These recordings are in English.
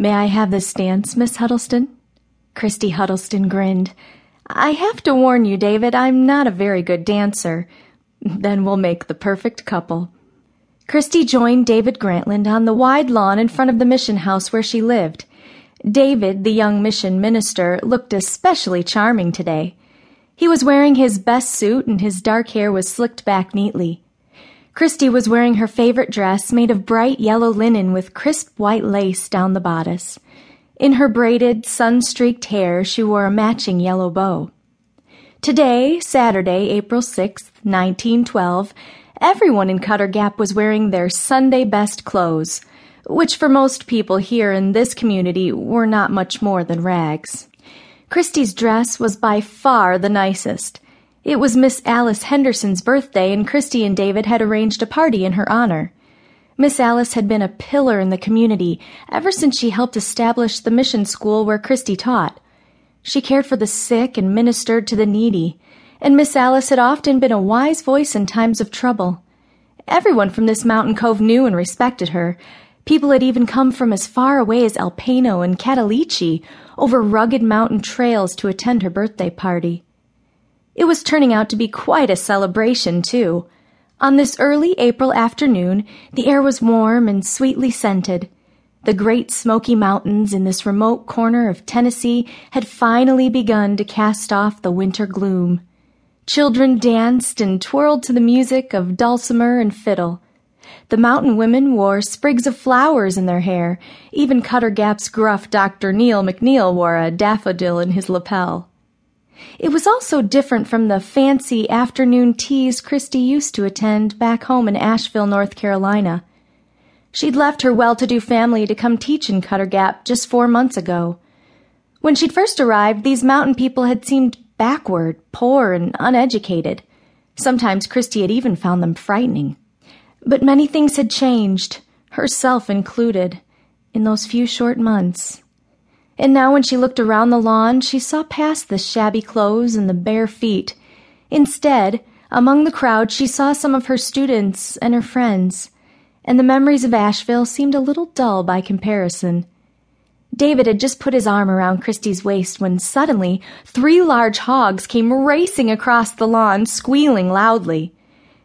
May I have this dance, Miss Huddleston? Christy Huddleston grinned. I have to warn you, David, I'm not a very good dancer. Then we'll make the perfect couple. Christy joined David Grantland on the wide lawn in front of the mission house where she lived. David, the young mission minister, looked especially charming today. He was wearing his best suit and his dark hair was slicked back neatly. Christy was wearing her favorite dress made of bright yellow linen with crisp white lace down the bodice. In her braided, sun-streaked hair, she wore a matching yellow bow. Today, Saturday, April 6th, 1912, everyone in Cutter Gap was wearing their Sunday best clothes, which for most people here in this community were not much more than rags. Christy's dress was by far the nicest. It was Miss Alice Henderson's birthday, and Christy and David had arranged a party in her honor. Miss Alice had been a pillar in the community ever since she helped establish the mission school where Christy taught. She cared for the sick and ministered to the needy, and Miss Alice had often been a wise voice in times of trouble. Everyone from this mountain cove knew and respected her. People had even come from as far away as Alpano and Catalichie over rugged mountain trails to attend her birthday party. It was turning out to be quite a celebration, too. On this early April afternoon, the air was warm and sweetly scented. The great Smoky Mountains in this remote corner of Tennessee had finally begun to cast off the winter gloom. Children danced and twirled to the music of dulcimer and fiddle. The mountain women wore sprigs of flowers in their hair. Even Cutter Gap's gruff Dr. Neil McNeil wore a daffodil in his lapel. It was also different from the fancy afternoon teas Christy used to attend back home in Asheville, North Carolina. She'd left her well-to-do family to come teach in Cutter Gap just 4 months ago. When she'd first arrived, these mountain people had seemed backward, poor, and uneducated. Sometimes Christy had even found them frightening. But many things had changed, herself included, in those few short months. And now when she looked around the lawn, she saw past the shabby clothes and the bare feet. Instead, among the crowd, she saw some of her students and her friends, and the memories of Asheville seemed a little dull by comparison. David had just put his arm around Christy's waist when suddenly 3 large hogs came racing across the lawn, squealing loudly.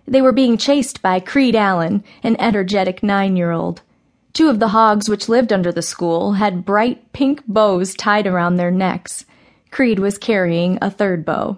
They were being chased by Creed Allen, an energetic 9-year-old. 2 of the hogs which lived under the school had bright pink bows tied around their necks. Creed was carrying a 3rd bow.